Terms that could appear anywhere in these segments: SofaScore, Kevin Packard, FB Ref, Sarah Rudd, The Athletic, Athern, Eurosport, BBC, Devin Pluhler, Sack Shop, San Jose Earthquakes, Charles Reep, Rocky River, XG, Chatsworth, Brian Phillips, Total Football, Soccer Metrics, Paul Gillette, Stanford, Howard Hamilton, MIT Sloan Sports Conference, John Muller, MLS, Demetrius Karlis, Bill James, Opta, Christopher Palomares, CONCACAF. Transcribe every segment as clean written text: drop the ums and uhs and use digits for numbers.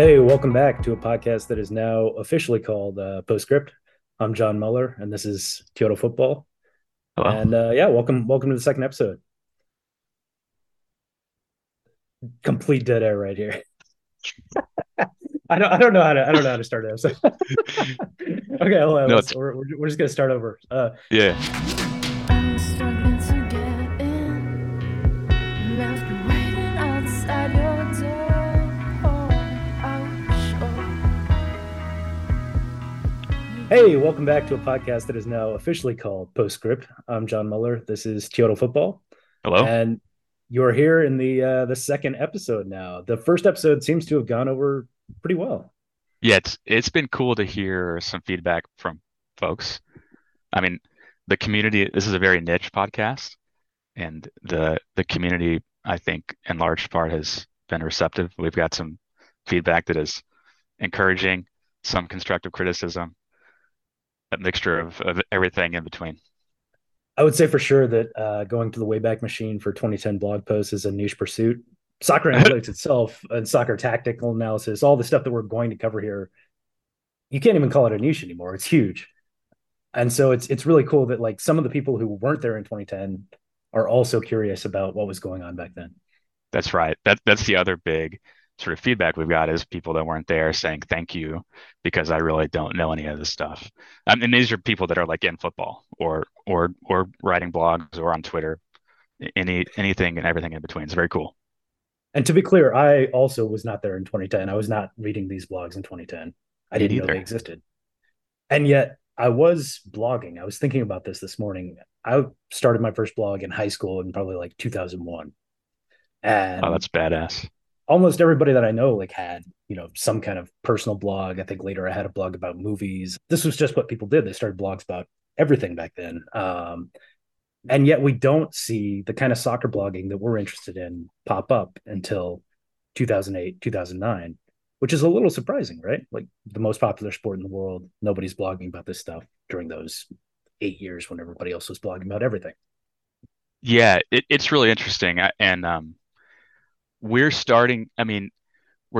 Hey, welcome back to a podcast that is now officially called Postscript. I'm John Muller, and this is Total Football. Hello. And welcome to the second episode. Complete dead air right here. I don't know how to start it. So. Okay, well, no, we're just gonna start over. Yeah. Hey, welcome back to a podcast that is now officially called Postscript. I'm John Muller. This is Total Football. Hello. And you're here in the second episode now. The first episode seems to have gone over pretty well. Yeah, it's been cool to hear some feedback from folks. I mean, the community, this is a very niche podcast, and the community, I think, in large part has been receptive. We've got some feedback that is encouraging, some constructive criticism, a mixture of everything in between. I would say for sure that going to the Wayback Machine for 2010 blog posts is a niche pursuit. Soccer analytics itself and soccer tactical analysis, all the stuff that we're going to cover here, you can't even call it a niche anymore. It's huge. And so it's really cool that like some of the people who weren't there in 2010 are also curious about what was going on back then. That's right. That's the other big sort of feedback we've got is people that weren't there saying thank you because I really don't know any of this stuff. And these are people that are like in football or writing blogs or on Twitter, anything and everything in between. It's very cool. And to be clear, I also was not there in 2010. I was not reading these blogs in 2010. I didn't know they existed. And yet I was blogging. I was thinking about this morning. I started my first blog in high school in probably like 2001. And oh, that's badass. Almost everybody that I know like had, some kind of personal blog. I think later I had a blog about movies. This was just what people did. They started blogs about everything back then. And yet we don't see the kind of soccer blogging that we're interested in pop up until 2008, 2009, which is a little surprising, right? Like the most popular sport in the world. Nobody's blogging about this stuff during those 8 years when everybody else was blogging about everything. Yeah, it's really interesting. We're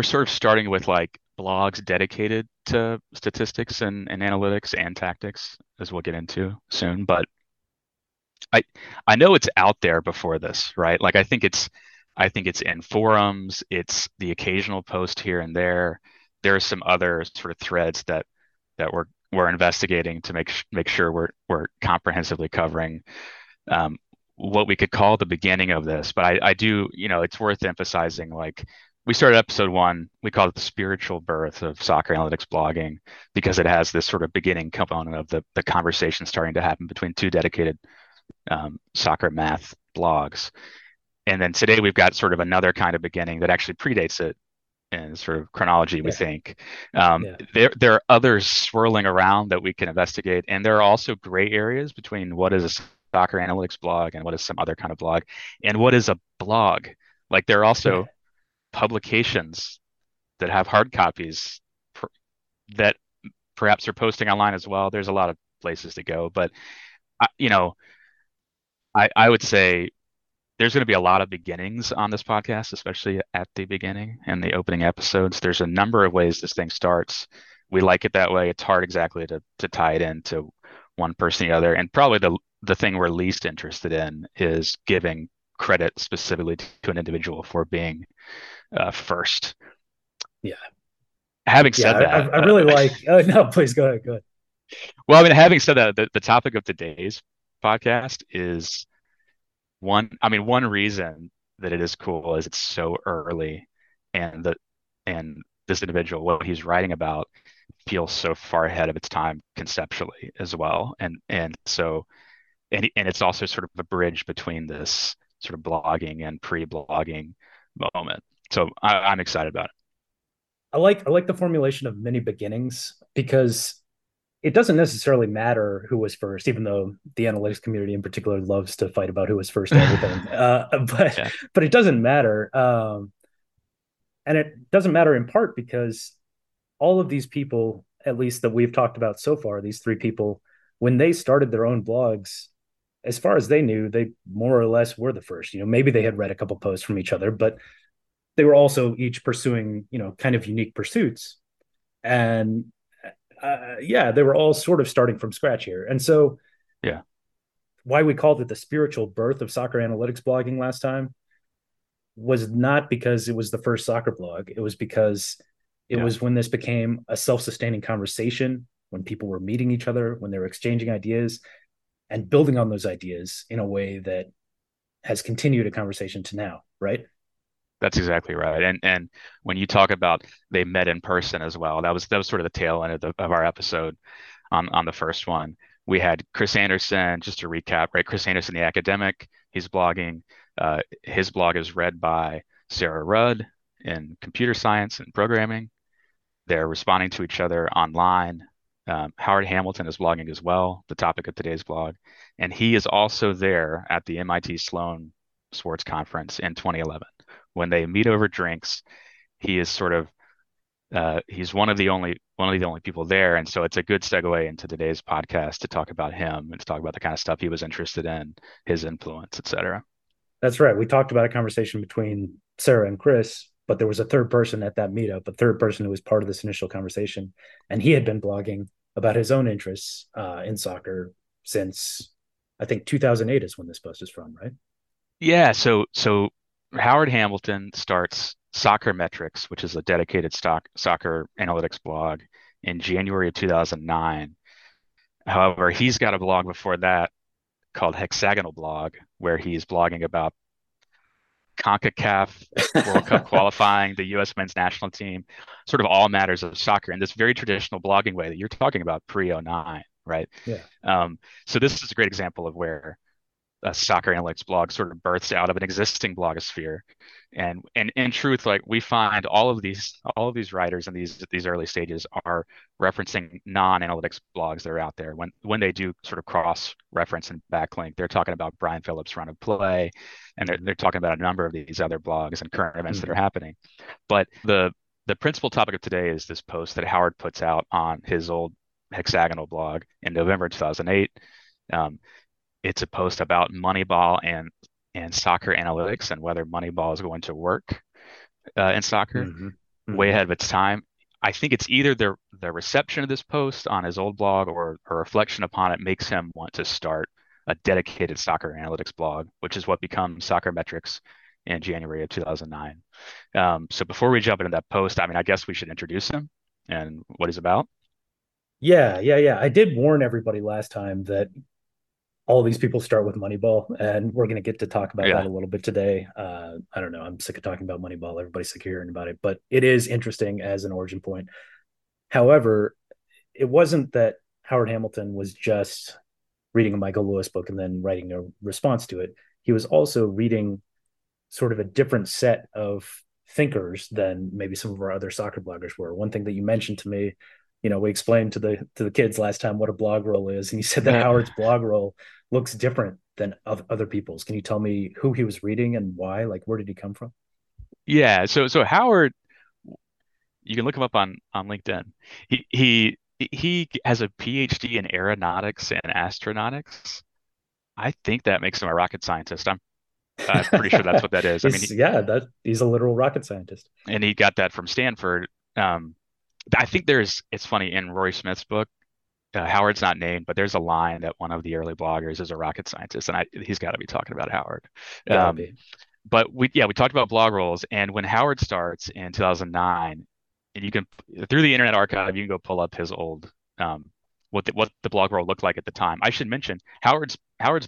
sort of starting with like blogs dedicated to statistics and analytics and tactics, as we'll get into soon. But I know it's out there before this, right? Like I think it's in forums. It's the occasional post here and there. There are some other sort of threads that we're investigating to make sure we're comprehensively covering what we could call the beginning of this. But I do, it's worth emphasizing, like we started episode one, we called it the spiritual birth of soccer analytics blogging because it has this sort of beginning component of the conversation starting to happen between two dedicated soccer math blogs. And then today we've got sort of another kind of beginning that actually predates it in sort of chronology, we think. There are others swirling around that we can investigate. And there are also gray areas between what is a soccer analytics blog and what is some other kind of blog and what is a blog. Like there are also publications that have hard copies that perhaps are posting online as well. There's a lot of places to go, but I would say there's going to be a lot of beginnings on this podcast, especially at the beginning and the opening episodes. There's a number of ways this thing starts. We like it that way. It's hard exactly to tie it into one person or the other, and probably the thing we're least interested in is giving credit specifically to an individual for being first. Yeah. Having said that, I really no, please go ahead. Well, having said that, the topic of today's podcast is one reason that it is cool is it's so early, and this individual, what he's writing about feels so far ahead of its time conceptually as well. And it's also sort of a bridge between this sort of blogging and pre-blogging moment. So I'm excited about it. I like the formulation of many beginnings because it doesn't necessarily matter who was first, even though the analytics community in particular loves to fight about who was first and everything. But it doesn't matter. And it doesn't matter in part because all of these people, at least that we've talked about so far, these three people, when they started their own blogs, as far as they knew, they more or less were the first. Maybe they had read a couple posts from each other, but they were also each pursuing, you know, kind of unique pursuits. And yeah, they were all sort of starting from scratch here. And so, yeah, why we called it the spiritual birth of soccer analytics blogging last time was not because it was the first soccer blog. It was because it was when this became a self-sustaining conversation, when people were meeting each other, when they were exchanging ideas and building on those ideas in a way that has continued a conversation to now, right? That's exactly right. And when you talk about they met in person as well, that was sort of the tail end of our episode on the first one. We had Chris Anderson, just to recap, right? Chris Anderson, the academic, he's blogging. His blog is read by Sarah Rudd in computer science and programming. They're responding to each other online. Howard Hamilton is blogging as well, the topic of today's blog. And he is also there at the MIT Sloan Sports Conference in 2011. When they meet over drinks, he is sort of he's one of the only people there. And so it's a good segue into today's podcast to talk about him and to talk about the kind of stuff he was interested in, his influence, et cetera. That's right. We talked about a conversation between Sarah and Chris, but there was a third person at that meetup, a third person who was part of this initial conversation. And he had been blogging about his own interests in soccer since, I think, 2008 is when this post is from, right? Yeah. So Howard Hamilton starts Soccer Metrics, which is a dedicated soccer analytics blog, in January of 2009. However, he's got a blog before that called Hexagonal Blog, where he's blogging about CONCACAF World Cup qualifying, the U.S. men's national team, sort of all matters of soccer in this very traditional blogging way that you're talking about pre-09, right? Yeah. So this is a great example of where a soccer analytics blog sort of births out of an existing blogosphere, and in truth, like, we find all of these writers in these early stages are referencing non-analytics blogs that are out there. When they do sort of cross-reference and backlink, they're talking about Brian Phillips' Run of Play, and they're talking about a number of these other blogs and current events that are happening. But the principal topic of today is this post that Howard puts out on his old Hexagonal blog in November 2008. It's a post about Moneyball and soccer analytics and whether Moneyball is going to work in soccer. Mm-hmm. Way ahead of its time. I think it's either the reception of this post on his old blog or a reflection upon it makes him want to start a dedicated soccer analytics blog, which is what becomes Soccer Metrics in January of 2009. So before we jump into that post, I mean, I guess we should introduce him and what he's about. Yeah. I did warn everybody last time that all these people start with Moneyball, and we're going to get to talk about that a little bit today. I don't know. I'm sick of talking about Moneyball. Everybody's sick of hearing about it, but it is interesting as an origin point. However, it wasn't that Howard Hamilton was just reading a Michael Lewis book and then writing a response to it. He was also reading sort of a different set of thinkers than maybe some of our other soccer bloggers were. One thing that you mentioned to me, you know, we explained to the kids last time what a blog roll is, and you said that Howard's blog roll looks different than other people's. Can you tell me who he was reading and why? Like, where did he come from? Yeah, so Howard, you can look him up on LinkedIn. He has a PhD in aeronautics and astronautics. I think that makes him a rocket scientist. I'm pretty sure that's what that is. I mean, he's a literal rocket scientist, and he got that from Stanford. I think it's funny, in Roy Smith's book, Howard's not named, but there's a line that one of the early bloggers is a rocket scientist, and he's got to be talking about Howard. But we talked about blog rolls, and when Howard starts in 2009, and you can, through the Internet Archive, you can go pull up his old, what the blog roll looked like at the time. I should mention Howard's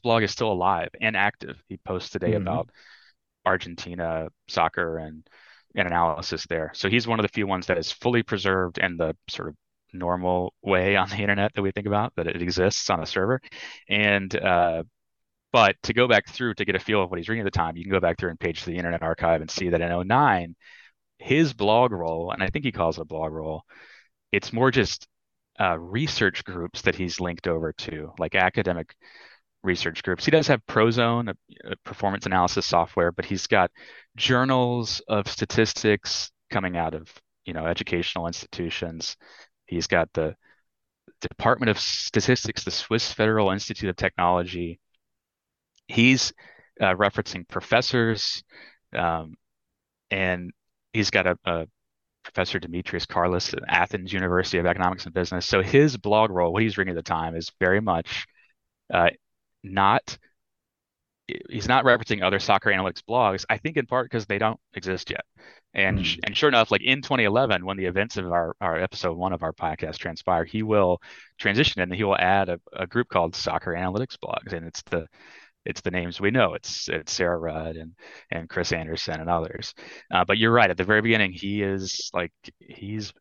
blog is still alive and active. He posts today about Argentina soccer and analysis there. So he's one of the few ones that is fully preserved in the sort of normal way on the internet that we think about, that it exists on a server. And but to go back through to get a feel of what he's reading at the time, you can go back through and page the Internet Archive and see that in 09, his blog roll, and I think he calls it a blog roll, it's more just research groups that he's linked over to, like academic research groups. He does have Prozone, a performance analysis software, but he's got journals of statistics coming out of, you know, educational institutions. He's got the Department of Statistics, the Swiss Federal Institute of Technology. He's referencing professors, and he's got a Professor Demetrius Karlis at Athens University of Economics and Business. So his blog role, what he's reading at the time, is very much he's not referencing other soccer analytics blogs, I think in part because they don't exist yet. And and sure enough, like in 2011, when the events of our episode one of our podcast transpire, he will transition and he will add a group called Soccer Analytics Blogs. And it's the names we know. It's Sarah Rudd and Chris Anderson and others. But you're right. At the very beginning, he's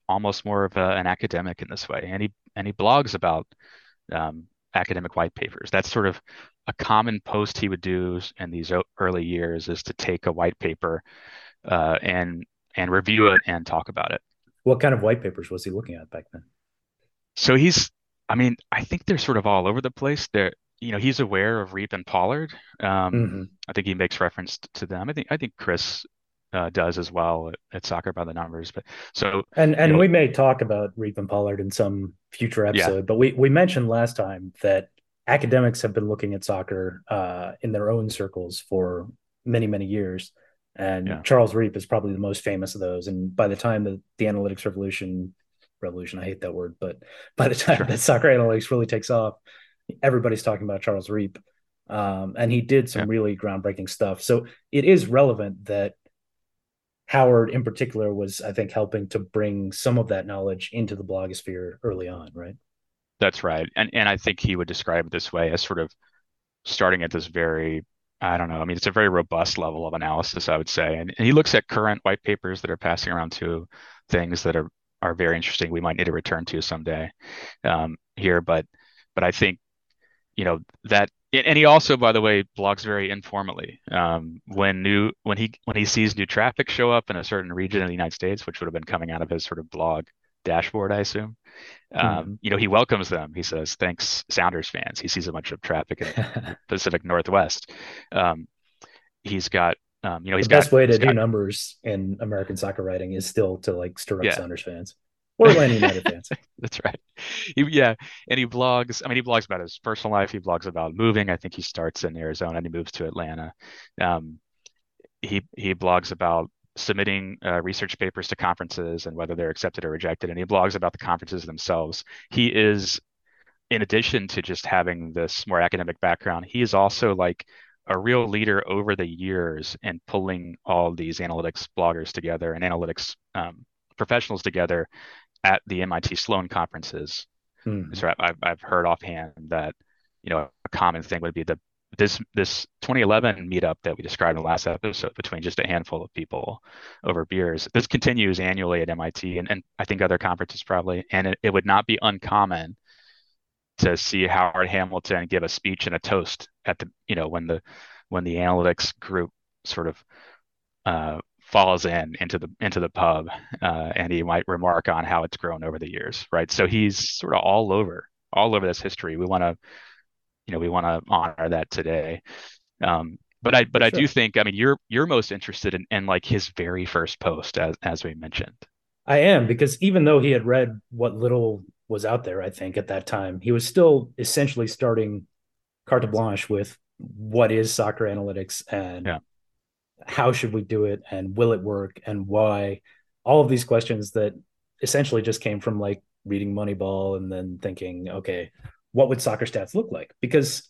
almost more of an academic in this way. And he blogs about academic white papers. That's sort of a common post he would do in these early years, is to take a white paper and review it and talk about it. What kind of white papers was he looking at back then? So I think they're sort of all over the place. He's aware of Reep and Pollard. I think he makes reference to them. I think Chris does as well at Soccer by the Numbers. But we may talk about Reep and Pollard in some future episode. Yeah. But we mentioned last time that academics have been looking at soccer in their own circles for many, many years, and Charles Reep is probably the most famous of those. And by the time that the analytics revolution, I hate that word, but by the time that soccer analytics really takes off, everybody's talking about Charles Reep, and he did some really groundbreaking stuff. So it is relevant that Howard in particular was, I think, helping to bring some of that knowledge into the blogosphere early on, right? That's right. And I think he would describe it this way, as sort of starting at this very, I don't know, I mean, it's a very robust level of analysis, I would say. And he looks at current white papers that are passing around to things that are very interesting. We might need to return to someday here, but I think, that, and he also, by the way, blogs very informally. When he sees new traffic show up in a certain region of the United States, which would have been coming out of his sort of blog dashboard, I assume, he welcomes them. He says, "Thanks, Sounders fans." He sees a bunch of traffic in the Pacific Northwest. The best way to do numbers in American soccer writing is still to stir up Sounders fans. Or Atlanta United fans. That's right. And he blogs. I mean, he blogs about his personal life. He blogs about moving. I think he starts in Arizona and he moves to Atlanta. He blogs about submitting research papers to conferences and whether they're accepted or rejected. And he blogs about the conferences themselves. He is, in addition to just having this more academic background, he is also a real leader over the years and pulling all these analytics bloggers together and analytics professionals together at the MIT Sloan conferences. So I've heard offhand that, a common thing would be this 2011 meetup that we described in the last episode between just a handful of people over beers. This continues annually at MIT and I think other conferences probably. And it would not be uncommon to see Howard Hamilton give a speech and a toast at the, when the analytics group sort of falls into the pub, and he might remark on how it's grown over the years, right? So he's sort of all over this history. We want to, honor that today. But I do think, I mean, you're most interested in his very first post, as we mentioned. I am, because even though he had read what little was out there, I think at that time, he was still essentially starting carte blanche with what is soccer analytics and how should we do it and will it work and why, all of these questions that essentially just came from reading Moneyball and then thinking, okay, what would soccer stats look like? Because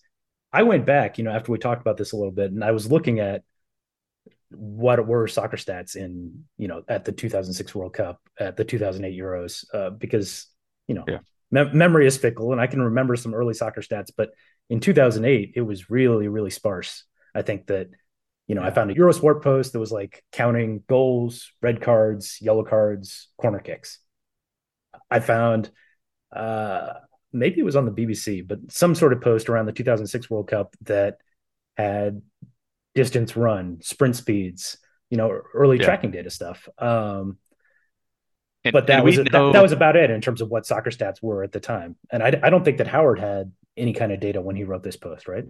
I went back, after we talked about this a little bit, and I was looking at what were soccer stats in, at the 2006 World Cup, at the 2008 Euros, because, memory is fickle and I can remember some early soccer stats, but in 2008, it was really, really sparse. I think that, I found a Eurosport post that was counting goals, red cards, yellow cards, corner kicks. I found, maybe it was on the BBC, but some sort of post around the 2006 World Cup that had distance run, sprint speeds, early tracking data stuff. That was about it in terms of what soccer stats were at the time. And I don't think that Howard had any kind of data when he wrote this post, right?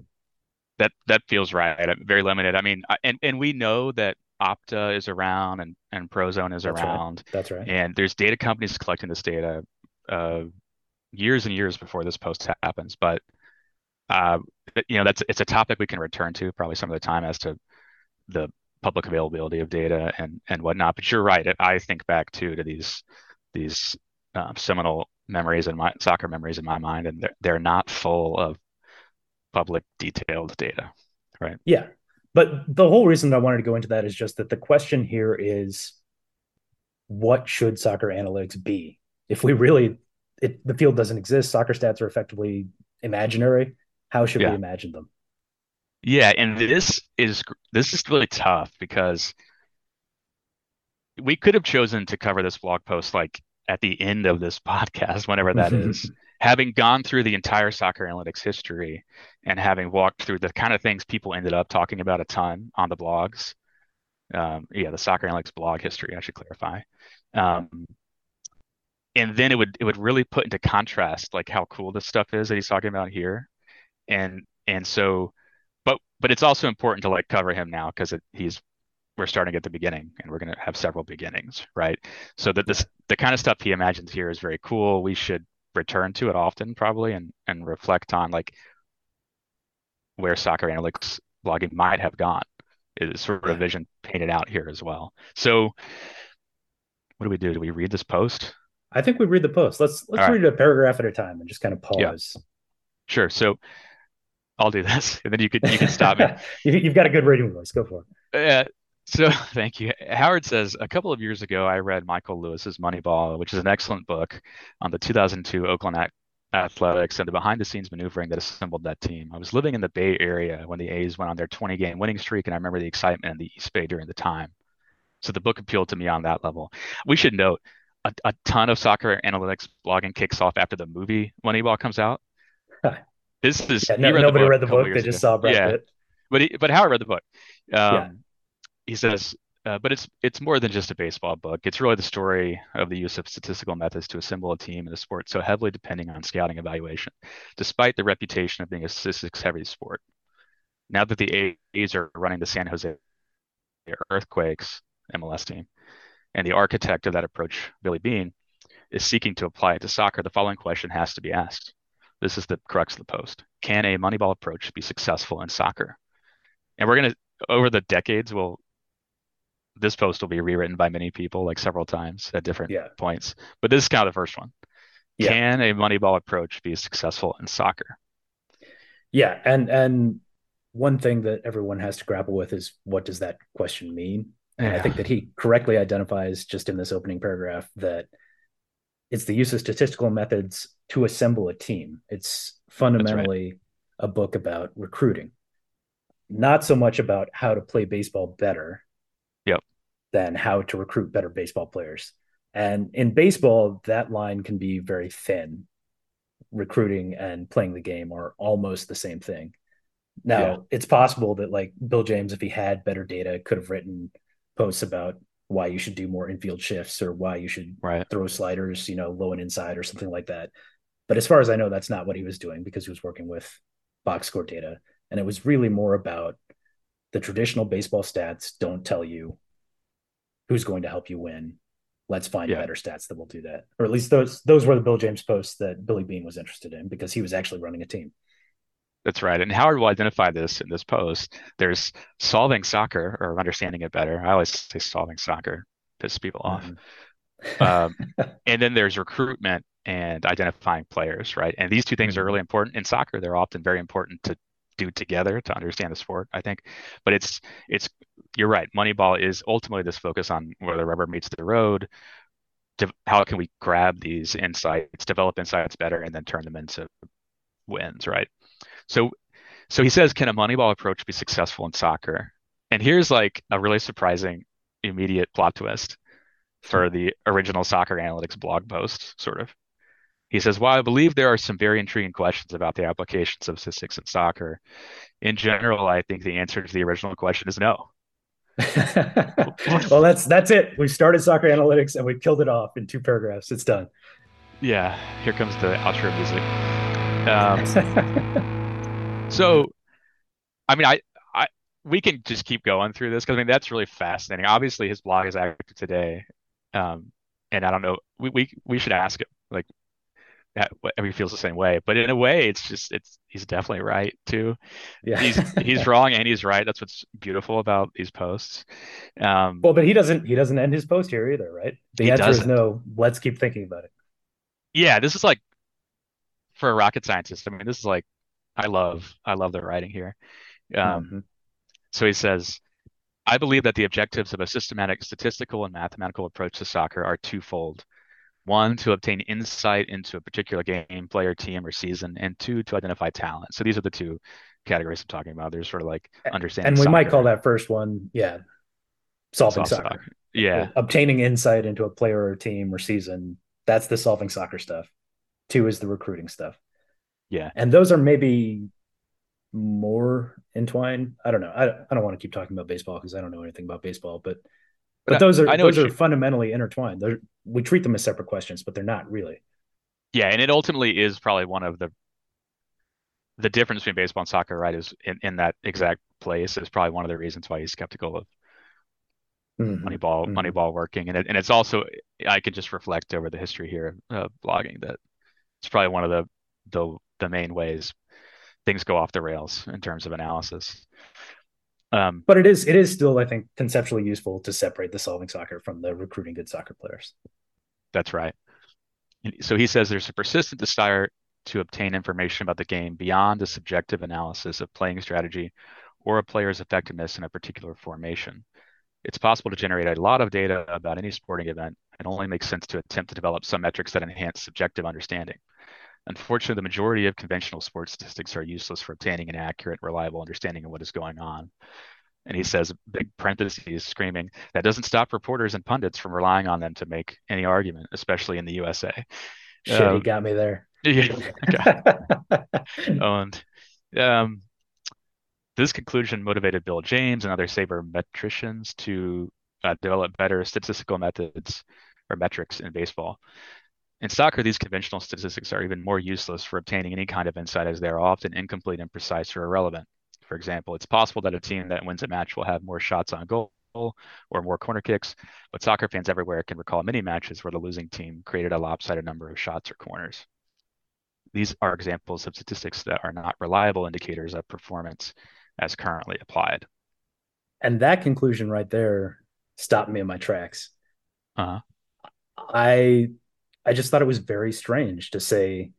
That feels right. Very limited. I mean, and we know that Opta is around and Prozone is around. Right. That's right. And there's data companies collecting this data years and years before this post happens. But it's a topic we can return to probably some of the time as to the public availability of data and whatnot. But you're right. I think back too to these seminal memories and my soccer memories in my mind, and they're not full of public detailed data, right? Yeah. But the whole reason that I wanted to go into that is just that the question here is, what should soccer analytics be? If we really, the field doesn't exist, soccer stats are effectively imaginary. How should we imagine them? Yeah, and this is really tough because we could have chosen to cover this blog post like at the end of this podcast, whenever that is, having gone through the entire soccer analytics history and having walked through the kind of things people ended up talking about a ton on the blogs. The soccer analytics blog history, I should clarify. And then it would really put into contrast like how cool this stuff is that he's talking about here. And so, but it's also important to like cover him now because we're starting at the beginning and we're going to have several beginnings, right? So that the kind of stuff he imagines here is very cool. We should return to it often probably and reflect on like where soccer analytics blogging might have gone. Is sort of a vision painted out here as well. So what do we do? Do we read this post? I think we read the post. Let's read it a paragraph at a time and just kind of pause. Yeah. Sure. So I'll do this and then you can stop me. You've got a good reading voice. Go for it. So thank you. Howard says, a couple of years ago, I read Michael Lewis's Moneyball, which is an excellent book on the 2002 Oakland Athletics and the behind-the-scenes maneuvering that assembled that team. I was living in the Bay Area when the A's went on their 20-game winning streak, and I remember the excitement in the East Bay during the time. So the book appealed to me on that level. We should note a ton of soccer analytics blogging kicks off after the movie Moneyball comes out. This is nobody read the book; they just saw Brad Pitt. But Howard read the book. He says. But it's more than just a baseball book. It's really the story of the use of statistical methods to assemble a team in a sport so heavily depending on scouting evaluation, despite the reputation of being a statistics-heavy sport. Now that the A's are running the San Jose Earthquakes MLS team, and the architect of that approach, Billy Beane, is seeking to apply it to soccer, the following question has to be asked. This is the crux of the post. Can a Moneyball approach be successful in soccer? And we're going to, over the decades, this post will be rewritten by many people like several times at different points, but this is kind of the first one. Yeah. Can a Moneyball approach be successful in soccer? Yeah. And one thing that everyone has to grapple with is what does that question mean? And I think that he correctly identifies just in this opening paragraph that it's the use of statistical methods to assemble a team. It's fundamentally a book about recruiting, not so much about how to play baseball better than how to recruit better baseball players. And in baseball, that line can be very thin. Recruiting and playing the game are almost the same thing. Now, it's possible that like Bill James, if he had better data, could have written posts about why you should do more infield shifts or why you should throw sliders, low and inside or something like that. But as far as I know, that's not what he was doing because he was working with box score data. And it was really more about the traditional baseball stats don't tell you who's going to help you win. Let's find better stats that will do that. Or at least those were the Bill James posts that Billy Beane was interested in because he was actually running a team. That's right. And Howard will identify this in this post. There's solving soccer or understanding it better. I always say solving soccer, piss people off. And then there's recruitment and identifying players, right? And these two things are really important in soccer. They're often very important to do together to understand the sport, I think. But it's you're right. Moneyball is ultimately this focus on where the rubber meets the road. How can we grab these insights, develop insights better, and then turn them into wins, right? So he says, can a Moneyball approach be successful in soccer? And here's like a really surprising immediate plot twist for the original soccer analytics blog post, sort of. He says, well, I believe there are some very intriguing questions about the applications of statistics in soccer. In general, I think the answer to the original question is no. Well, that's it. We started soccer analytics and we killed it off in two paragraphs. It's done. Yeah, here comes the outro music. So, I mean, we can just keep going through this because I mean that's really fascinating. Obviously, his blog is active today, and I don't know. We should ask him like that everybody feels the same way. But in a way, it's just he's definitely right too. Yeah. He's wrong and he's right. That's what's beautiful about these posts. Well, but he doesn't end his post here either, right? The answer is no. Let's keep thinking about it. Yeah, this is like for a rocket scientist. I mean, this is like I love the writing here. So he says, I believe that the objectives of a systematic statistical and mathematical approach to soccer are twofold. One, to obtain insight into a particular game, player, team, or season, and two, to identify talent. So these are the two categories I'm talking about. They're sort of like understanding. And we might call that first one, solving soccer. Yeah. Obtaining insight into a player or team or season. That's the solving soccer stuff. Two is the recruiting stuff. Yeah. And those are maybe more entwined. I don't know. I don't want to keep talking about baseball because I don't know anything about baseball, but those are fundamentally intertwined. We treat them as separate questions, but they're not really. Yeah, and it ultimately is probably one of the difference between baseball and soccer, right? Is in that exact place is probably one of the reasons why he's skeptical of Moneyball working, and it's also I could just reflect over the history here of blogging that it's probably one of the main ways things go off the rails in terms of analysis. But it is still, I think, conceptually useful to separate the solving soccer from the recruiting good soccer players. That's right. So he says there's a persistent desire to obtain information about the game beyond the subjective analysis of playing strategy or a player's effectiveness in a particular formation. It's possible to generate a lot of data about any sporting event, and only makes sense to attempt to develop some metrics that enhance subjective understanding. Unfortunately, the majority of conventional sports statistics are useless for obtaining an accurate, reliable understanding of what is going on. And he says, big parentheses, screaming, that doesn't stop reporters and pundits from relying on them to make any argument, especially in the USA. Shit, he got me there. Yeah, owned. This conclusion motivated Bill James and other sabermetricians to develop better statistical methods or metrics in baseball. In soccer, these conventional statistics are even more useless for obtaining any kind of insight, as they are often incomplete, imprecise, or irrelevant. For example, it's possible that a team that wins a match will have more shots on goal or more corner kicks, but soccer fans everywhere can recall many matches where the losing team created a lopsided number of shots or corners. These are examples of statistics that are not reliable indicators of performance as currently applied. And that conclusion right there stopped me in my tracks. I just thought it was very strange to say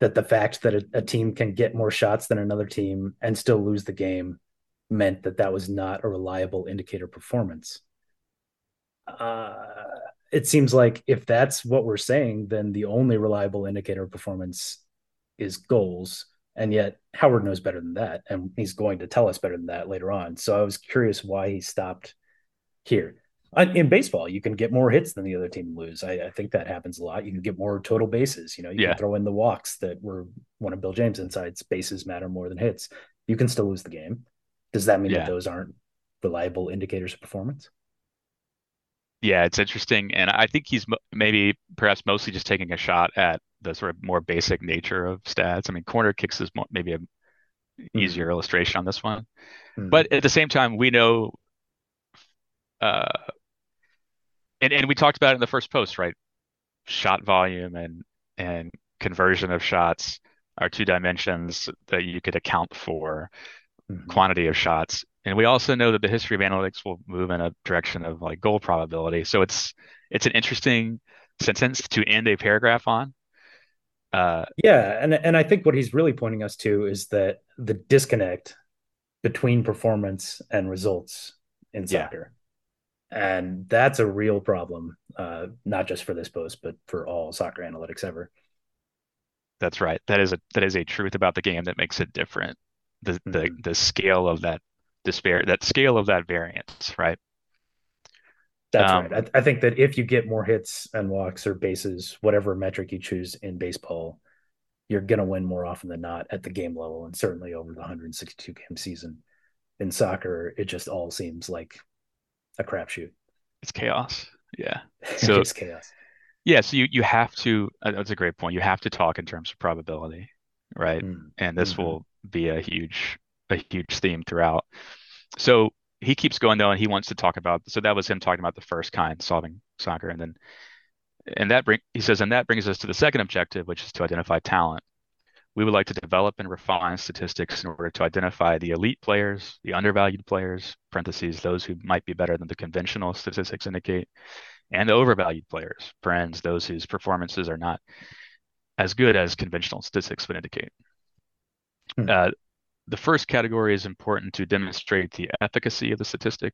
that the fact that a team can get more shots than another team and still lose the game meant that was not a reliable indicator of performance. It seems like if that's what we're saying, then the only reliable indicator of performance is goals. And yet Howard knows better than that, and he's going to tell us better than that later on. So I was curious why he stopped here. In baseball, you can get more hits than the other team lose. I think that happens a lot. You can get more total bases. You know, you can throw in the walks that were one of Bill James' insights. Bases matter more than hits. You can still lose the game. Does that mean that those aren't reliable indicators of performance? Yeah, it's interesting. And I think he's maybe mostly just taking a shot at the sort of more basic nature of stats. I mean, corner kicks is maybe an easier illustration on this one. But at the same time, we know... And we talked about it in the first post, right? Shot volume and conversion of shots are two dimensions that you could account for quantity of shots. And we also know that the history of analytics will move in a direction of like goal probability. So it's an interesting sentence to end a paragraph on. And I think what he's really pointing us to is that the disconnect between performance and results in soccer. And that's a real problem, not just for this post, but for all soccer analytics ever. That's right. That is a truth about the game that makes it different. The scale of that disparity, that scale of that variance, right? That's right. I think that if you get more hits and walks or bases, whatever metric you choose in baseball, you're going to win more often than not at the game level, and certainly over the 162-game season. In soccer, it just all seems like a crapshoot. It's chaos. Yeah. So it's chaos. Yeah. So you have to, that's a great point. You have to talk in terms of probability, right? And this will be a huge theme throughout. So he keeps going though, and he wants to talk about, so that was him talking about the first kind, solving soccer. And then And that brings us to the second objective, which is to identify talent. We would like to develop and refine statistics in order to identify the elite players, the undervalued players, parentheses, those who might be better than the conventional statistics indicate, and the overvalued players, parens, those whose performances are not as good as conventional statistics would indicate. The first category is important to demonstrate the efficacy of the statistic.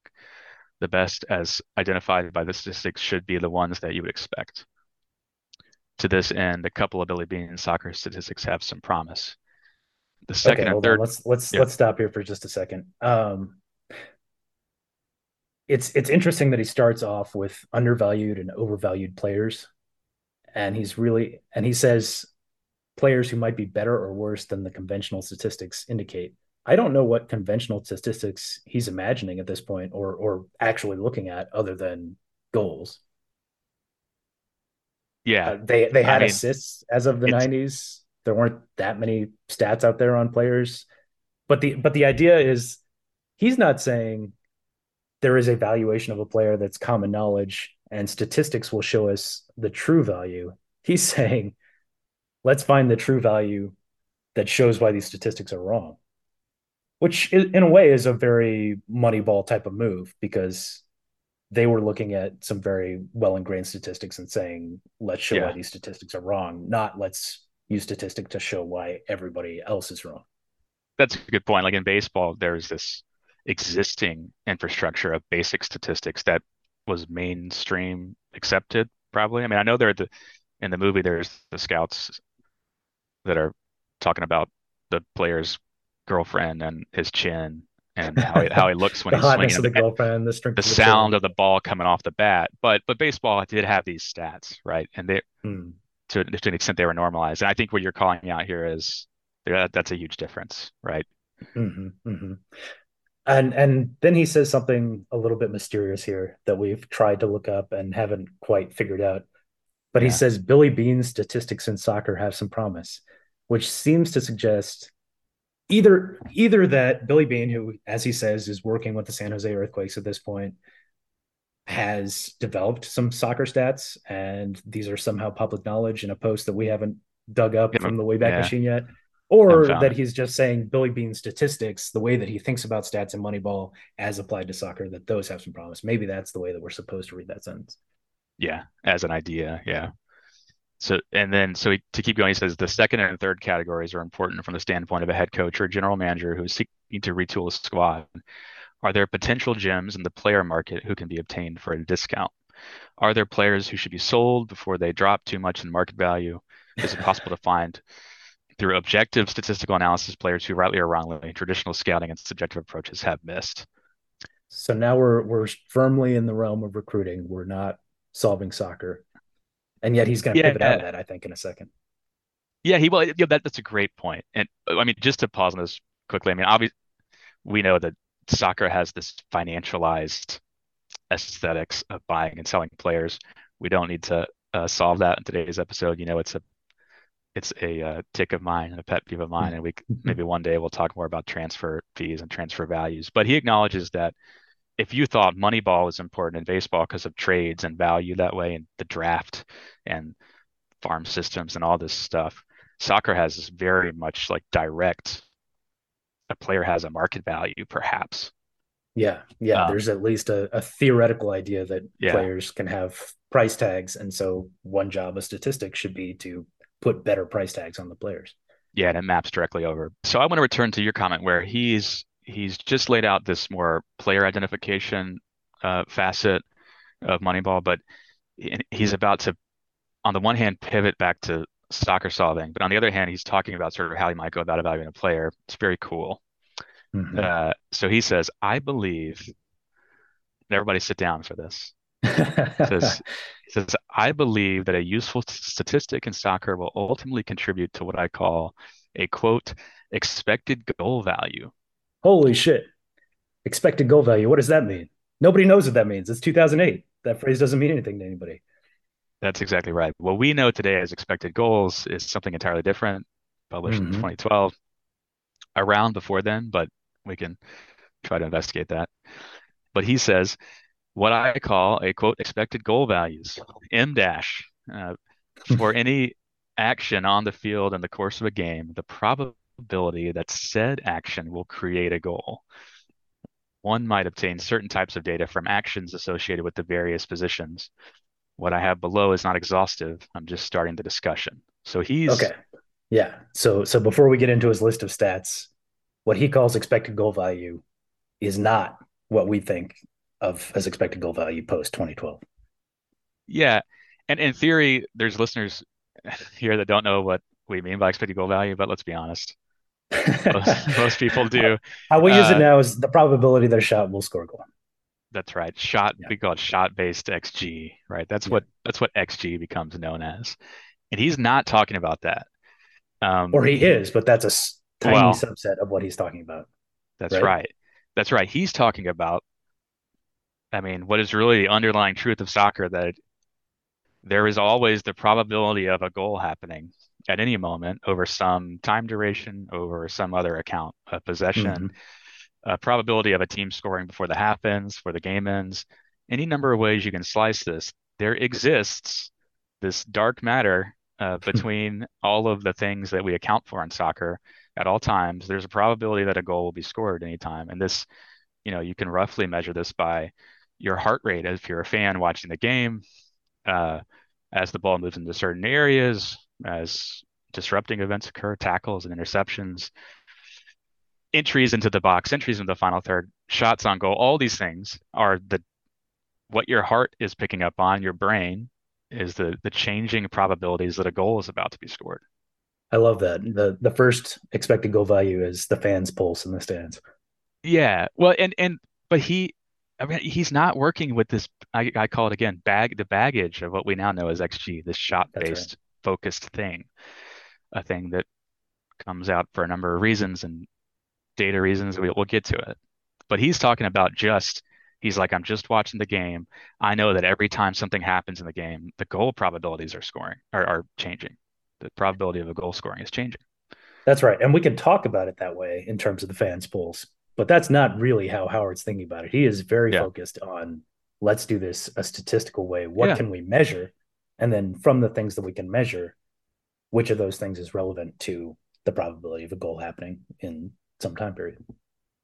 The best as identified by the statistics should be the ones that you would expect. To this end, a couple of Billy Beane soccer statistics have some promise. The second and third. Let's stop here for just a second. It's interesting that he starts off with undervalued and overvalued players, and he says players who might be better or worse than the conventional statistics indicate. I don't know what conventional statistics he's imagining at this point or actually looking at other than goals. Yeah. They had assists as of the 90s. There weren't that many stats out there on players. But the idea is he's not saying there is a valuation of a player that's common knowledge and statistics will show us the true value. He's saying, let's find the true value that shows why these statistics are wrong. Which in a way is a very Moneyball type of move, because they were looking at some very well-ingrained statistics and saying, let's show why these statistics are wrong, not let's use statistics to show why everybody else is wrong. That's a good point. Like in baseball, there's this existing infrastructure of basic statistics that was mainstream accepted, probably. I mean, I know in the movie, there's the scouts that are talking about the players' girlfriend and his chin and how he looks when he's swinging the sound of the ball coming off the bat, but baseball did have these stats, right? And they to an extent they were normalized, and I think what you're calling out here is that's a huge difference, right? And then he says something a little bit mysterious here that we've tried to look up and haven't quite figured out, but he says Billy Beane's statistics in soccer have some promise, which seems to suggest either that Billy Beane, who, as he says, is working with the San Jose Earthquakes at this point, has developed some soccer stats, and these are somehow public knowledge in a post that we haven't dug up from the Wayback Machine yet, or that he's just saying Billy Beane's statistics, the way that he thinks about stats in Moneyball as applied to soccer, that those have some promise. Maybe that's the way that we're supposed to read that sentence. Yeah, as an idea, yeah. So to keep going, he says the second and third categories are important from the standpoint of a head coach or general manager who is seeking to retool a squad. Are there potential gems in the player market who can be obtained for a discount? Are there players who should be sold before they drop too much in market value? Is it possible to find, through objective statistical analysis, players who, rightly or wrongly, traditional scouting and subjective approaches have missed? So now we're firmly in the realm of recruiting. We're not solving soccer. And yet he's going to pivot out of that, I think, in a second. Yeah, he will. Yeah, that's a great point. And I mean, just to pause on this quickly, I mean, obviously, we know that soccer has this financialized aesthetics of buying and selling players. We don't need to solve that in today's episode. You know, it's a tick of mine and a pet peeve of mine, and we maybe one day we'll talk more about transfer fees and transfer values. But he acknowledges that if you thought Moneyball was important in baseball because of trades and value that way and the draft and farm systems and all this stuff, soccer has this very much like direct, a player has a market value, perhaps. Yeah. There's at least a theoretical idea that players can have price tags. And so one job of statistics should be to put better price tags on the players. Yeah, and it maps directly over. So I want to return to your comment where He's just laid out this more player identification facet of Moneyball, but he's about to, on the one hand, pivot back to soccer solving, but on the other hand, he's talking about sort of how he might go about evaluating a player. It's very cool. So he says, I believe, and everybody sit down for this. He says, I believe that a useful statistic in soccer will ultimately contribute to what I call a, quote, expected goal value. Holy shit. Expected goal value. What does that mean? Nobody knows what that means. It's 2008. That phrase doesn't mean anything to anybody. That's exactly right. What we know today as expected goals is something entirely different, published in 2012, around before then, but we can try to investigate that. But he says, what I call a, quote, expected goal values, M dash, For any action on the field in the course of a game, the probability that said action will create a goal. One might obtain certain types of data from actions associated with the various positions. What I have below is not exhaustive. I'm just starting the discussion. So he's... Okay. Yeah. So before we get into his list of stats, what he calls expected goal value is not what we think of as expected goal value post-2012. Yeah. And in theory, there's listeners here that don't know what we mean by expected goal value, but let's be honest. Most people do. How we use it now is the probability that a shot will score a goal. That's right. We call it shot-based XG, right? That's what XG becomes known as. And he's not talking about that. Or he is, but that's a tiny subset of what he's talking about. That's right. That's right. He's talking about, what is really the underlying truth of soccer, that there is always the probability of a goal happening at any moment over some time duration, over some other account of possession, a probability of a team scoring before that happens, before the game ends. Any number of ways you can slice this. There exists this dark matter between all of the things that we account for in soccer at all times. There's a probability that a goal will be scored at any time. And this, you can roughly measure this by your heart rate if you're a fan watching the game, as the ball moves into certain areas, as disrupting events occur, tackles and interceptions, entries into the box, entries into the final third, shots on goal. All these things are what your heart is picking up on. Your brain is the changing probabilities that a goal is about to be scored. I love that. The first expected goal value is the fans' pulse in the stands. Yeah. Well, but he's not working with this. I call it again, the baggage of what we now know as XG, this shot-based focused thing, a thing that comes out for a number of reasons and data reasons. We'll get to it. But he's talking about he's like, I'm just watching the game. I know that every time something happens in the game, the goal probabilities are changing. The probability of a goal scoring is changing. That's right. And we can talk about it that way in terms of the fans' pulse. But that's not really how Howard's thinking about it. He is very focused on, let's do this a statistical way. What can we measure? And then from the things that we can measure, which of those things is relevant to the probability of a goal happening in some time period?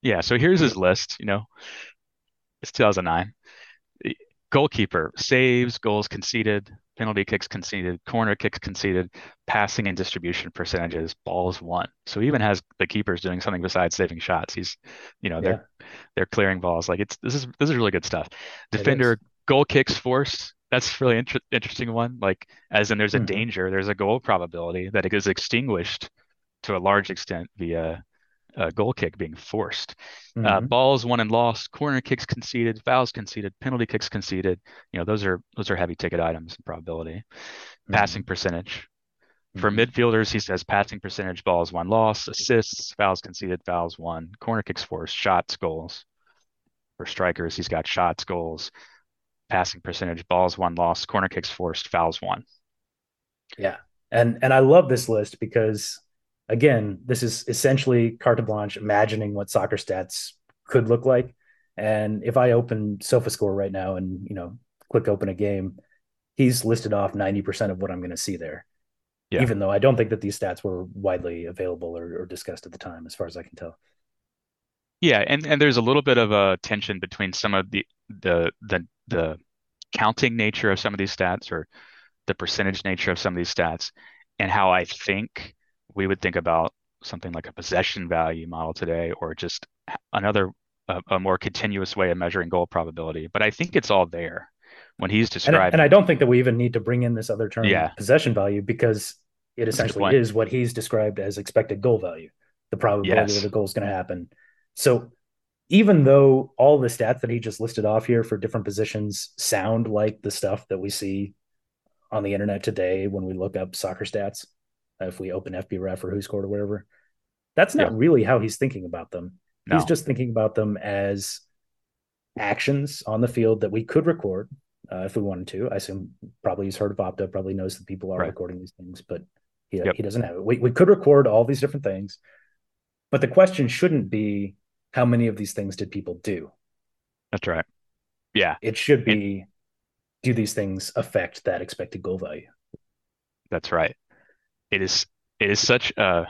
Yeah. So here's his list. It's 2009. Goalkeeper, saves, goals conceded, penalty kicks conceded, corner kicks conceded, passing and distribution percentages, balls won. So he even has the keepers doing something besides saving shots. He's, they're clearing balls. Like this is really good stuff. Defender, goal kicks forced. That's really interesting one. Like as in there's a danger, there's a goal probability that it is extinguished to a large extent via a goal kick being forced. Balls won and lost, corner kicks conceded, fouls conceded, penalty kicks conceded. Those are heavy ticket items in probability. Passing percentage. For midfielders, he says passing percentage, balls won, loss, assists, fouls conceded, fouls won, corner kicks forced, shots, goals. For strikers, he's got shots, goals, passing percentage, balls won, loss, corner kicks forced, fouls won. Yeah. And I love this list because again, this is essentially carte blanche, imagining what soccer stats could look like. And if I open SofaScore right now and, click open a game, he's listed off 90% of what I'm going to see there, even though I don't think that these stats were widely available or discussed at the time, as far as I can tell. Yeah, and there's a little bit of a tension between some of the counting nature of some of these stats or the percentage nature of some of these stats and how I think we would think about something like a possession value model today, or just another, a more continuous way of measuring goal probability. But I think it's all there when he's describing. And I don't think that we even need to bring in this other term, possession value, because it essentially is what he's described as expected goal value, the probability that a goal is going to happen. So even though all the stats that he just listed off here for different positions sound like the stuff that we see on the internet today, when we look up soccer stats, if we open FB Ref or Who Scored or whatever, that's not really how he's thinking about them. No. He's just thinking about them as actions on the field that we could record if we wanted to. I assume probably he's heard of Opta, probably knows that people are recording these things, but he doesn't have it. We could record all these different things, but the question shouldn't be how many of these things did people do? That's right. Yeah. It should be, do these things affect that expected goal value? That's right. It is such a.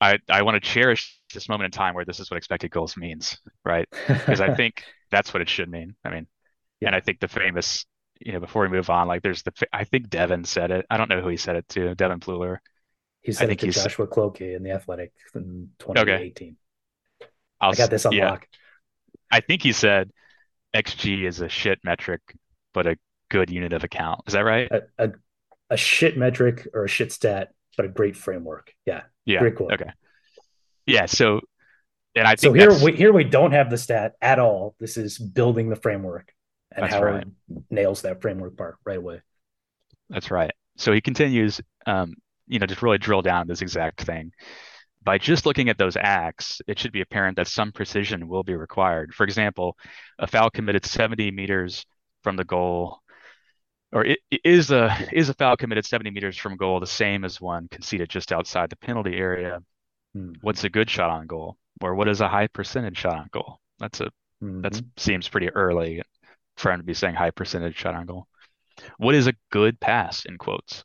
I want to cherish this moment in time where this is what expected goals means, right? Because I think that's what it should mean. I mean, yeah. And I think the famous, before we move on, like there's I think Devin said it. I don't know who he said it to, Devin Pluhler. He said it to Joshua Kloke in The Athletic in 2018. Okay. I got this on lock. I think he said XG is a shit metric, but a good unit of account. Is that right? A shit metric or a shit stat, but a great framework. Yeah. Great quote. Okay. Yeah. So, and I think here we don't have the stat at all. This is building the framework, and Howard nails that framework part right away. That's right. So he continues, just really drill down this exact thing. By just looking at those acts, it should be apparent that some precision will be required. For example, a foul committed 70 meters from the goal, or is a foul committed 70 meters from goal the same as one conceded just outside the penalty area? What's a good shot on goal, or what is a high percentage shot on goal? That seems pretty early for him to be saying high percentage shot on goal. What is a good pass, in quotes?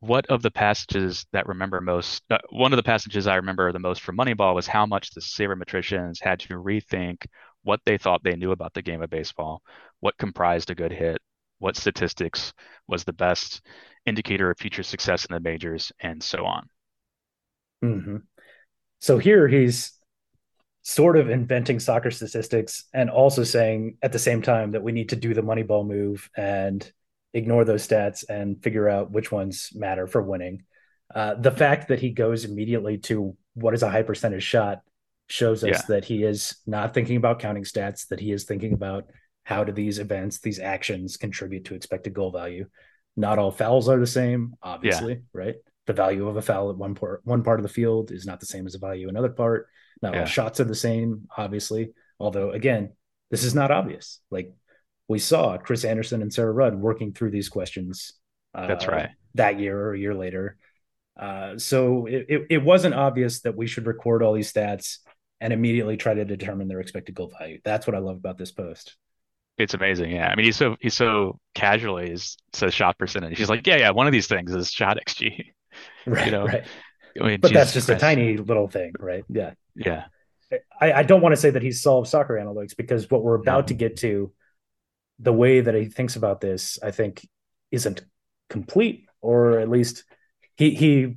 What of the passages that remember most? One of the passages I remember the most from Moneyball was how much the sabermetricians had to rethink what they thought they knew about the game of baseball, what comprised a good hit, what statistics was the best indicator of future success in the majors, and so on. Mm-hmm. So here he's sort of inventing soccer statistics and also saying at the same time that we need to do the Moneyball move and ignore those stats and figure out which ones matter for winning. The fact that he goes immediately to what is a high percentage shot shows us that he is not thinking about counting stats, that he is thinking about how do these events, these actions contribute to expected goal value. Not all fouls are the same, obviously, right? The value of a foul at one part of the field is not the same as a value in another part. Not all shots are the same, obviously. Although, again, this is not obvious. Like we saw Chris Anderson and Sarah Rudd working through these questions. That's right. That year or a year later. So it wasn't obvious that we should record all these stats and immediately try to determine their expected goal value. That's what I love about this post. It's amazing. Yeah. I mean, he's so casually says shot percentage. He's like, yeah. One of these things is shot XG. Right, right. I mean, but that's just a tiny little thing, right? Yeah. Yeah. I don't want to say that he's solved soccer analytics, because what we're about to get to, the way that he thinks about this, I think isn't complete, or at least he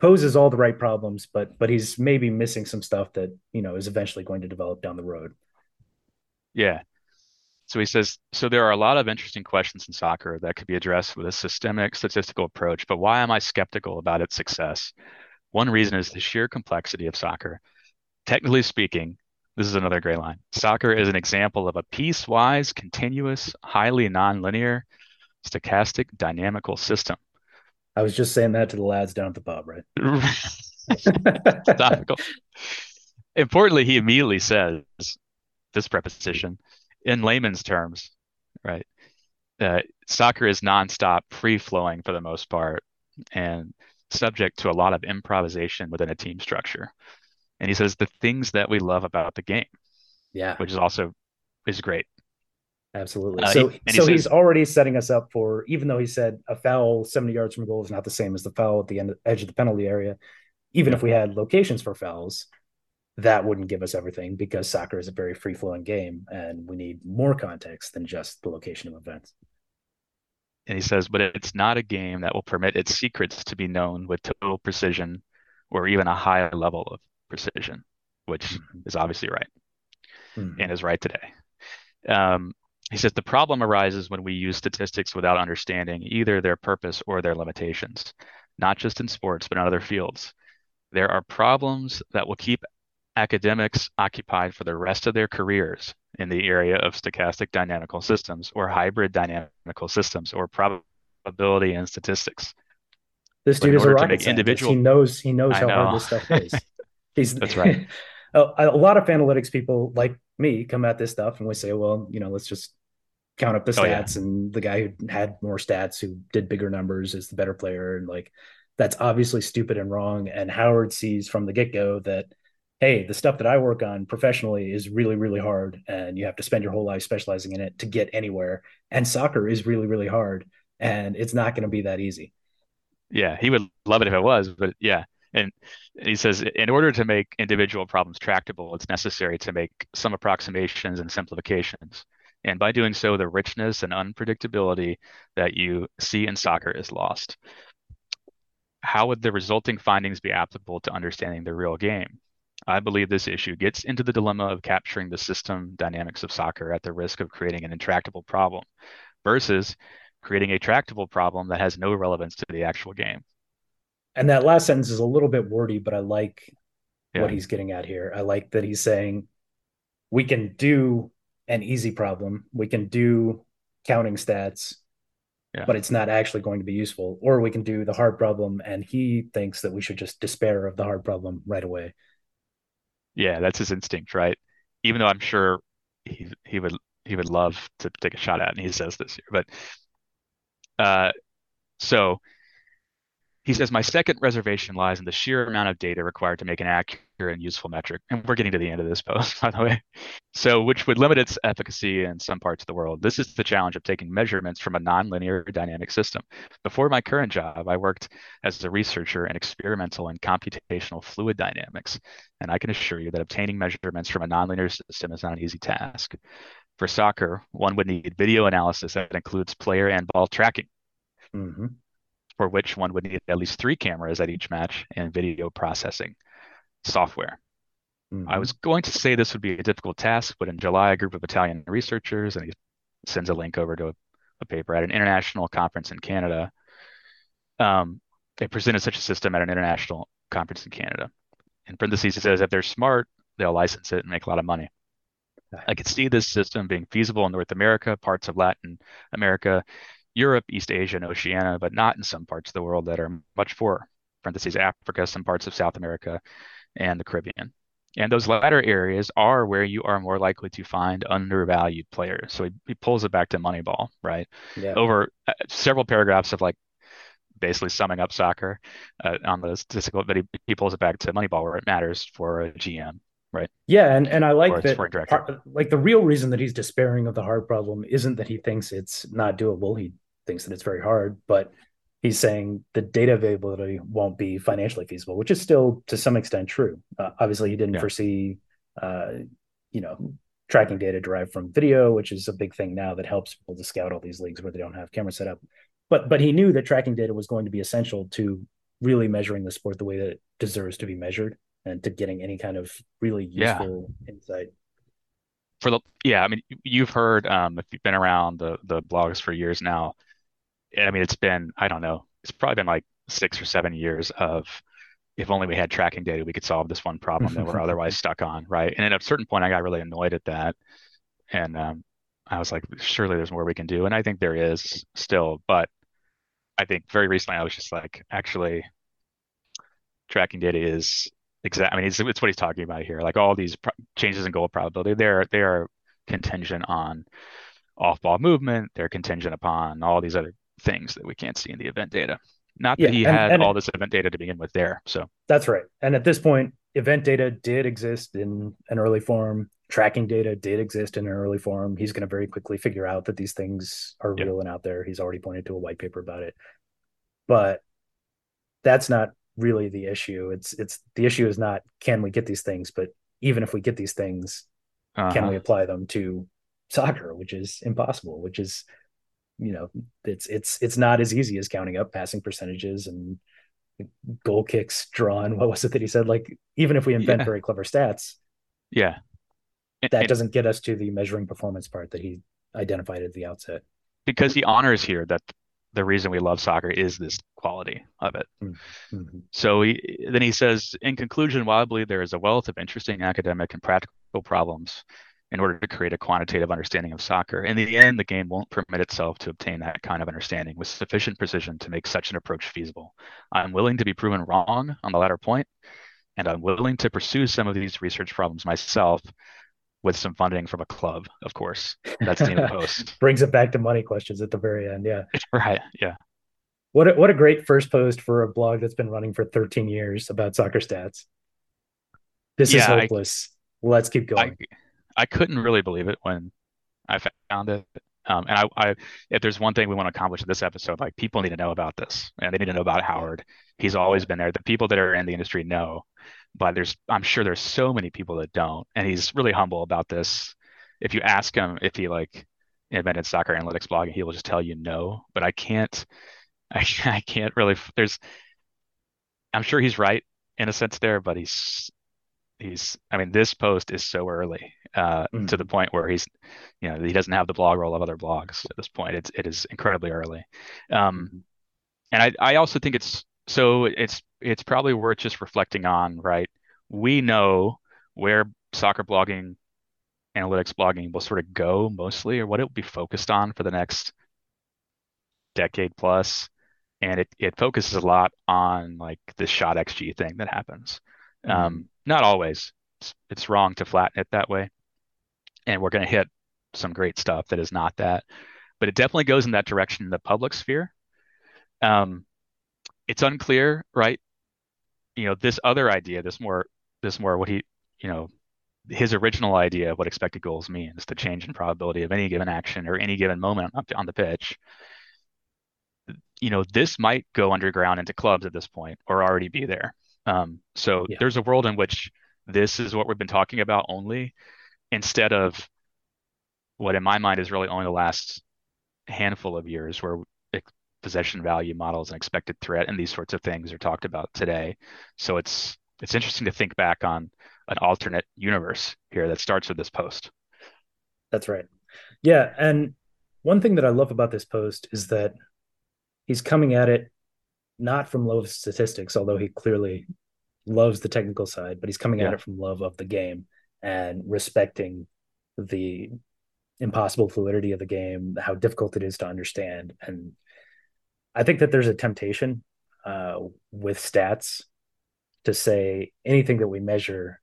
poses all the right problems, but he's maybe missing some stuff that, is eventually going to develop down the road. Yeah. So he says, so there are a lot of interesting questions in soccer that could be addressed with a systemic statistical approach, but why am I skeptical about its success? One reason is the sheer complexity of soccer. Technically speaking, this is another gray line. Soccer is an example of a piecewise, continuous, highly nonlinear, stochastic, dynamical system. I was just saying that to the lads down at the pub, right? Importantly, he immediately says this preposition. In layman's terms, right? Soccer is nonstop, free-flowing for the most part, and subject to a lot of improvisation within a team structure. And he says the things that we love about the game, which is also great. Absolutely. He's already setting us up for, even though he said a foul 70 yards from goal is not the same as the foul at the edge of the penalty area. Even if we had locations for fouls, that wouldn't give us everything, because soccer is a very free-flowing game and we need more context than just the location of events. And he says, but it's not a game that will permit its secrets to be known with total precision or even a high level of precision, which is obviously right and is right today. He says the problem arises when we use statistics without understanding either their purpose or their limitations, not just in sports, but in other fields. There are problems that will keep academics occupied for the rest of their careers in the area of stochastic dynamical systems or hybrid dynamical systems or probability and statistics. This dude is a rocket scientist. He knows how hard this stuff is. That's right. A lot of analytics people like me come at this stuff and we say, well, let's just count up the stats and the guy who had more stats, who did bigger numbers, is the better player. And like, that's obviously stupid and wrong. And Howard sees from the get-go that hey, the stuff that I work on professionally is really, really hard, and you have to spend your whole life specializing in it to get anywhere. And soccer is really, really hard, and it's not going to be that easy. Yeah, he would love it if it was, but yeah. And he says, in order to make individual problems tractable, it's necessary to make some approximations and simplifications. And by doing so, the richness and unpredictability that you see in soccer is lost. How would the resulting findings be applicable to understanding the real game? I believe this issue gets into the dilemma of capturing the system dynamics of soccer at the risk of creating an intractable problem versus creating a tractable problem that has no relevance to the actual game. And that last sentence is a little bit wordy, but I like what he's getting at here. I like that he's saying we can do an easy problem. We can do counting stats, but it's not actually going to be useful. Or we can do the hard problem. And he thinks that we should just despair of the hard problem right away. Yeah, that's his instinct, right? Even though I'm sure he would love to take a shot at, and he says this here. But so he says, my second reservation lies in the sheer amount of data required to make an accurate and useful metric. And we're getting to the end of this post, by the way. So, which would limit its efficacy in some parts of the world. This is the challenge of taking measurements from a nonlinear dynamic system. Before my current job, I worked as a researcher in experimental and computational fluid dynamics. And I can assure you that obtaining measurements from a nonlinear system is not an easy task. For soccer, one would need video analysis that includes player and ball tracking. Mm-hmm. For which one would need at least 3 cameras at each match and video processing software. Mm-hmm. I was going to say this would be a difficult task, but in July, a group of Italian researchers, and he sends a link over to a paper at an international conference in Canada. They presented such a system at an international conference in Canada. In parentheses, it says, if they're smart, they'll license it and make a lot of money. I could see this system being feasible in North America, parts of Latin America, Europe, East Asia, and Oceania, but not in some parts of the world that are much poorer, parentheses, Africa, some parts of South America, and the Caribbean. And those latter areas are where you are more likely to find undervalued players. So he pulls it back to Moneyball, right? Yeah. Over several paragraphs of like basically summing up soccer on the statistical, but he pulls it back to Moneyball where it matters for a GM. Right. Yeah. And I like that, like the real reason that he's despairing of the hard problem isn't that he thinks it's not doable. He thinks that it's very hard, but he's saying the data availability won't be financially feasible, which is still to some extent true. Obviously, he didn't foresee, tracking data derived from video, which is a big thing now that helps people to scout all these leagues where they don't have cameras set up. But he knew that tracking data was going to be essential to really measuring the sport the way that it deserves to be measured and to getting any kind of really useful insight. I mean, you've heard, if you've been around the blogs for years now, I mean, it's been, I don't know, it's probably been like 6 or 7 years of, if only we had tracking data, we could solve this one problem that we're otherwise stuck on, right? And at a certain point, I got really annoyed at that. And I was like, surely there's more we can do. And I think there is still, but I think very recently, I was just like, actually, tracking data is, exactly. I mean, it's what he's talking about here. Like all these changes in goal probability, they are contingent on off-ball movement. They're contingent upon all these other things that we can't see in the event data. Not that he had all this event data to begin with there. So that's right. And at this point, event data did exist in an early form. Tracking data did exist in an early form. He's going to very quickly figure out that these things are real and out there. He's already pointed to a white paper about it. But that's not really the issue. It's the issue is not can we get these things, but even if we get these things, can we apply them to soccer, which is impossible, which is, it's not as easy as counting up passing percentages and goal kicks drawn. What was it that he said? Like, even if we invent very clever stats, that doesn't get us to the measuring performance part that he identified at the outset. Because he honors here that the reason we love soccer is this quality of it. Mm-hmm. So then he says, in conclusion, while I believe there is a wealth of interesting academic and practical problems in order to create a quantitative understanding of soccer, in the end, the game won't permit itself to obtain that kind of understanding with sufficient precision to make such an approach feasible. I'm willing to be proven wrong on the latter point, and I'm willing to pursue some of these research problems myself with some funding from a club, of course. That's the end of the post. Brings it back to money questions at the very end, Right, What a great first post for a blog that's been running for 13 years about soccer stats. This is hopeless. Let's keep going. I couldn't really believe it when I found it. And if there's one thing we want to accomplish in this episode, like, people need to know about this, and they need to know about Howard. He's always been there. The people that are in the industry know, but I'm sure there's so many people that don't. And he's really humble about this. If you ask him if he invented soccer analytics blogging, he will just tell you no. But I can't really. I'm sure he's right in a sense there, but this post is so early to the point where he doesn't have the blog roll of other blogs at this point. It is incredibly early. And I also think it's probably worth just reflecting on, right? We know where soccer blogging, analytics blogging will sort of go mostly, or what it will be focused on for the next decade plus. And it focuses a lot on the shot XG thing that happens. Not always. It's wrong to flatten it that way. And we're going to hit some great stuff that is not that. But it definitely goes in that direction in the public sphere. It's unclear, right? This other idea, this more what he, his original idea of what expected goals means, the change in probability of any given action or any given moment on the pitch. This might go underground into clubs at this point, or already be there. There's a world in which this is what we've been talking about only, instead of what in my mind is really only the last handful of years, where possession value models and expected threat and these sorts of things are talked about today. So it's interesting to think back on an alternate universe here that starts with this post. That's right. Yeah. And one thing that I love about this post is that he's coming at it not from love of statistics, although he clearly loves the technical side, but he's coming at it from love of the game and respecting the impossible fluidity of the game, how difficult it is to understand. And I think that there's a temptation with stats to say anything that we measure,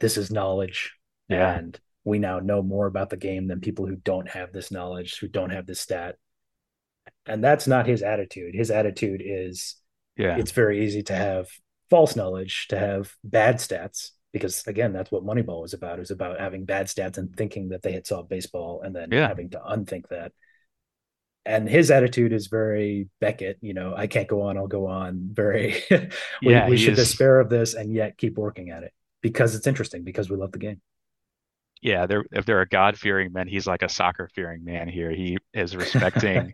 this is knowledge. Yeah. And we now know more about the game than people who don't have this knowledge, who don't have this stat. And that's not his attitude. His attitude is, it's very easy to have false knowledge, to have bad stats, because again, that's what Moneyball was about. It was about having bad stats and thinking that they had solved baseball, and then having to unthink that. And his attitude is very Beckett, I can't go on, I'll go on. Very, we should despair of this and yet keep working at it because it's interesting, because we love the game. Yeah, if there are God-fearing men, he's like a soccer-fearing man here. He is respecting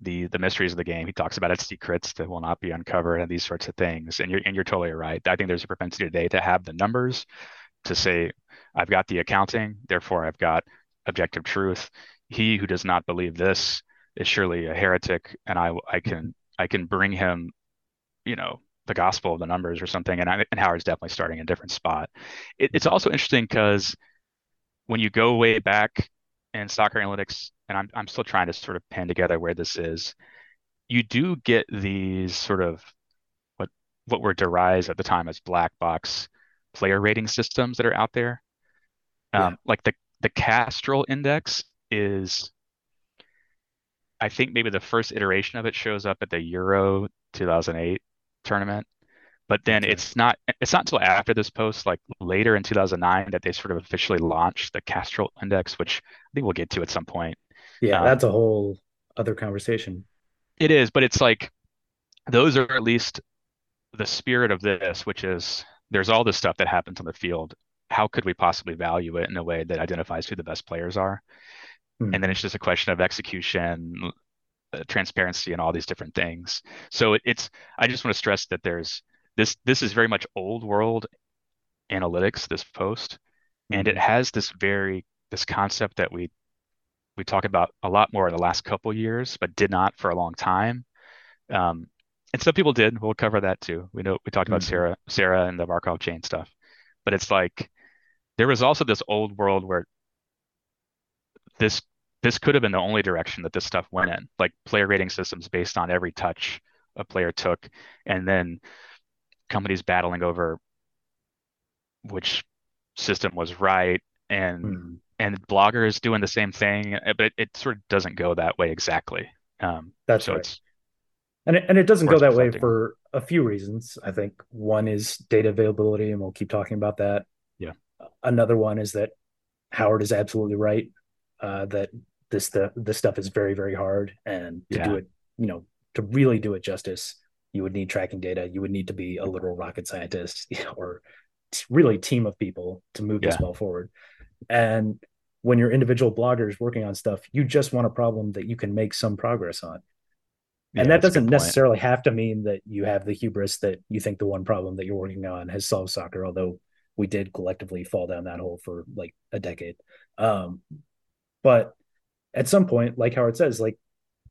the mysteries of the game. He talks about its secrets that will not be uncovered and these sorts of things. And you're totally right. I think there's a propensity today to have the numbers, to say, I've got the accounting, therefore I've got objective truth. He who does not believe this is surely a heretic, and I can bring him, the gospel of the numbers or something. And Howard's definitely starting in a different spot. It's also interesting because when you go way back in soccer analytics, and I'm still trying to sort of pin together where this is, you do get these sort of what were derised at the time as black box player rating systems that are out there. Like the Castrol Index is, I think maybe the first iteration of it shows up at the Euro 2008 tournament, but then it's not until after this post, like later in 2009, that they sort of officially launched the Castrol Index, which I think we'll get to at some point. That's a whole other conversation. It is, but it's like those are at least the spirit of this, which is there's all this stuff that happens on the field. How could we possibly value it in a way that identifies who the best players are? And then it's just a question of execution, transparency, and all these different things. So I just want to stress that there's this is very much old world analytics, this post, and it has this concept that we talk about a lot more in the last couple years, but did not for a long time. And some people did. We'll cover that too. We know we talked about Sarah and the Markov chain stuff, but it's like there was also this old world where this could have been the only direction that this stuff went in, like player rating systems based on every touch a player took, and then companies battling over which system was right, and bloggers doing the same thing, but it sort of doesn't go that way exactly. That's so right. And it doesn't go that way for a few reasons. I think one is data availability, and we'll keep talking about that. Yeah. Another one is that Howard is absolutely right, that this stuff is very, very hard. And to do it, to really do it justice, you would need tracking data. You would need to be a literal rocket scientist or really team of people to move this ball forward. And when you're individual bloggers working on stuff, you just want a problem that you can make some progress on. And that doesn't necessarily have to mean that you have the hubris that you think the one problem that you're working on has solved soccer, although we did collectively fall down that hole for like a decade. But at some point, like Howard says, like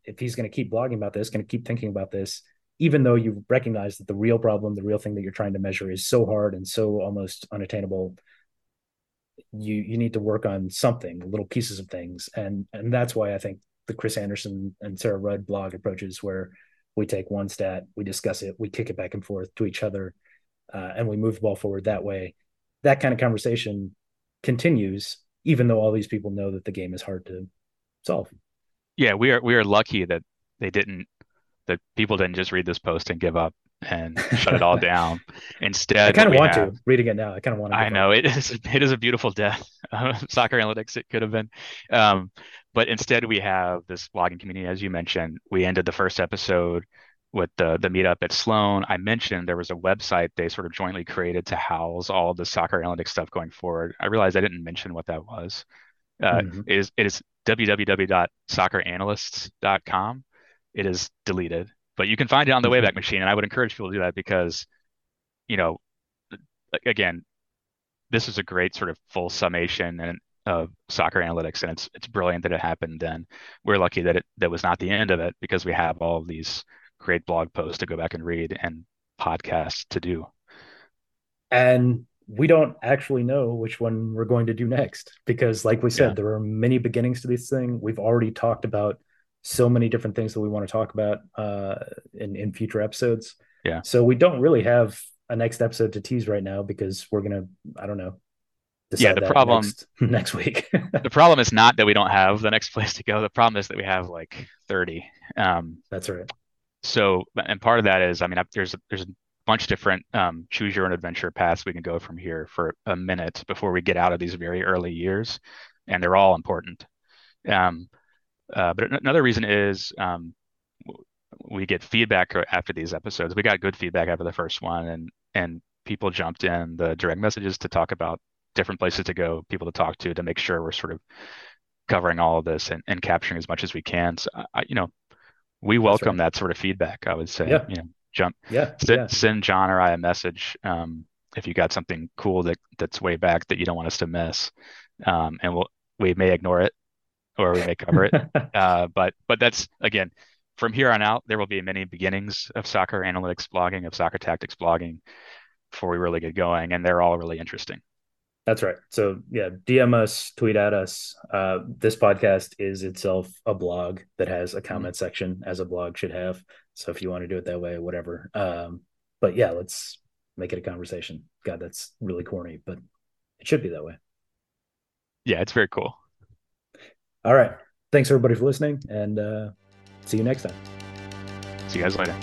if he's going to keep blogging about this, going to keep thinking about this, even though you recognize that the real problem, the real thing that you're trying to measure is so hard and so almost unattainable, you need to work on something, little pieces of things. And that's why I think the Chris Anderson and Sarah Rudd blog approaches, where we take one stat, we discuss it, we kick it back and forth to each other, and we move the ball forward that way. That kind of conversation continues, even though all these people know that the game is hard to solve. Yeah, we are lucky that that people didn't just read this post and give up and shut it all down. Instead, I kind of want to reading it now. I kind of want to. I know it is a beautiful death. Soccer analytics, it could have been. But instead, we have this blogging community, as you mentioned. We ended the first episode with the meetup at Sloan. I mentioned there was a website they sort of jointly created to house all the soccer analytics stuff going forward. I realized I didn't mention what that was. It is www.socceranalysts.com. It is deleted, but you can find it on the Wayback Machine. And I would encourage people to do that because, again, this is a great sort of full summation and of soccer analytics. And it's brilliant that it happened then. We're lucky that that was not the end of it, because we have all of these great blog posts to go back and read and podcasts to do. And we don't actually know which one we're going to do next, because like we said, there are many beginnings to this thing. We've already talked about so many different things that we want to talk about in future episodes. Yeah. So we don't really have a next episode to tease right now, because we're going to, I don't know. Yeah. The problem next week. The problem is not that we don't have the next place to go. The problem is that we have like 30. That's right. So, and part of that is, there's a bunch of different choose your own adventure paths we can go from here for a minute before we get out of these very early years. And they're all important. But another reason is we get feedback after these episodes. We got good feedback after the first one, and people jumped in the direct messages to talk about different places to go, people to talk to make sure we're sort of covering all of this and capturing as much as we can. So, we welcome that sort of feedback, I would say. Yeah. Send John or I a message if you got something cool that's way back that you don't want us to miss, and we may ignore it. Or we may cover it, but that's, again, from here on out, there will be many beginnings of soccer analytics blogging, of soccer tactics blogging, before we really get going, and they're all really interesting. That's right. So yeah, DM us, tweet at us. This podcast is itself a blog that has a comment section, as a blog should have. So if you want to do it that way, whatever. But yeah, let's make it a conversation. God, that's really corny, but it should be that way. Yeah, it's very cool. All right. Thanks, everybody, for listening, and see you next time. See you guys later.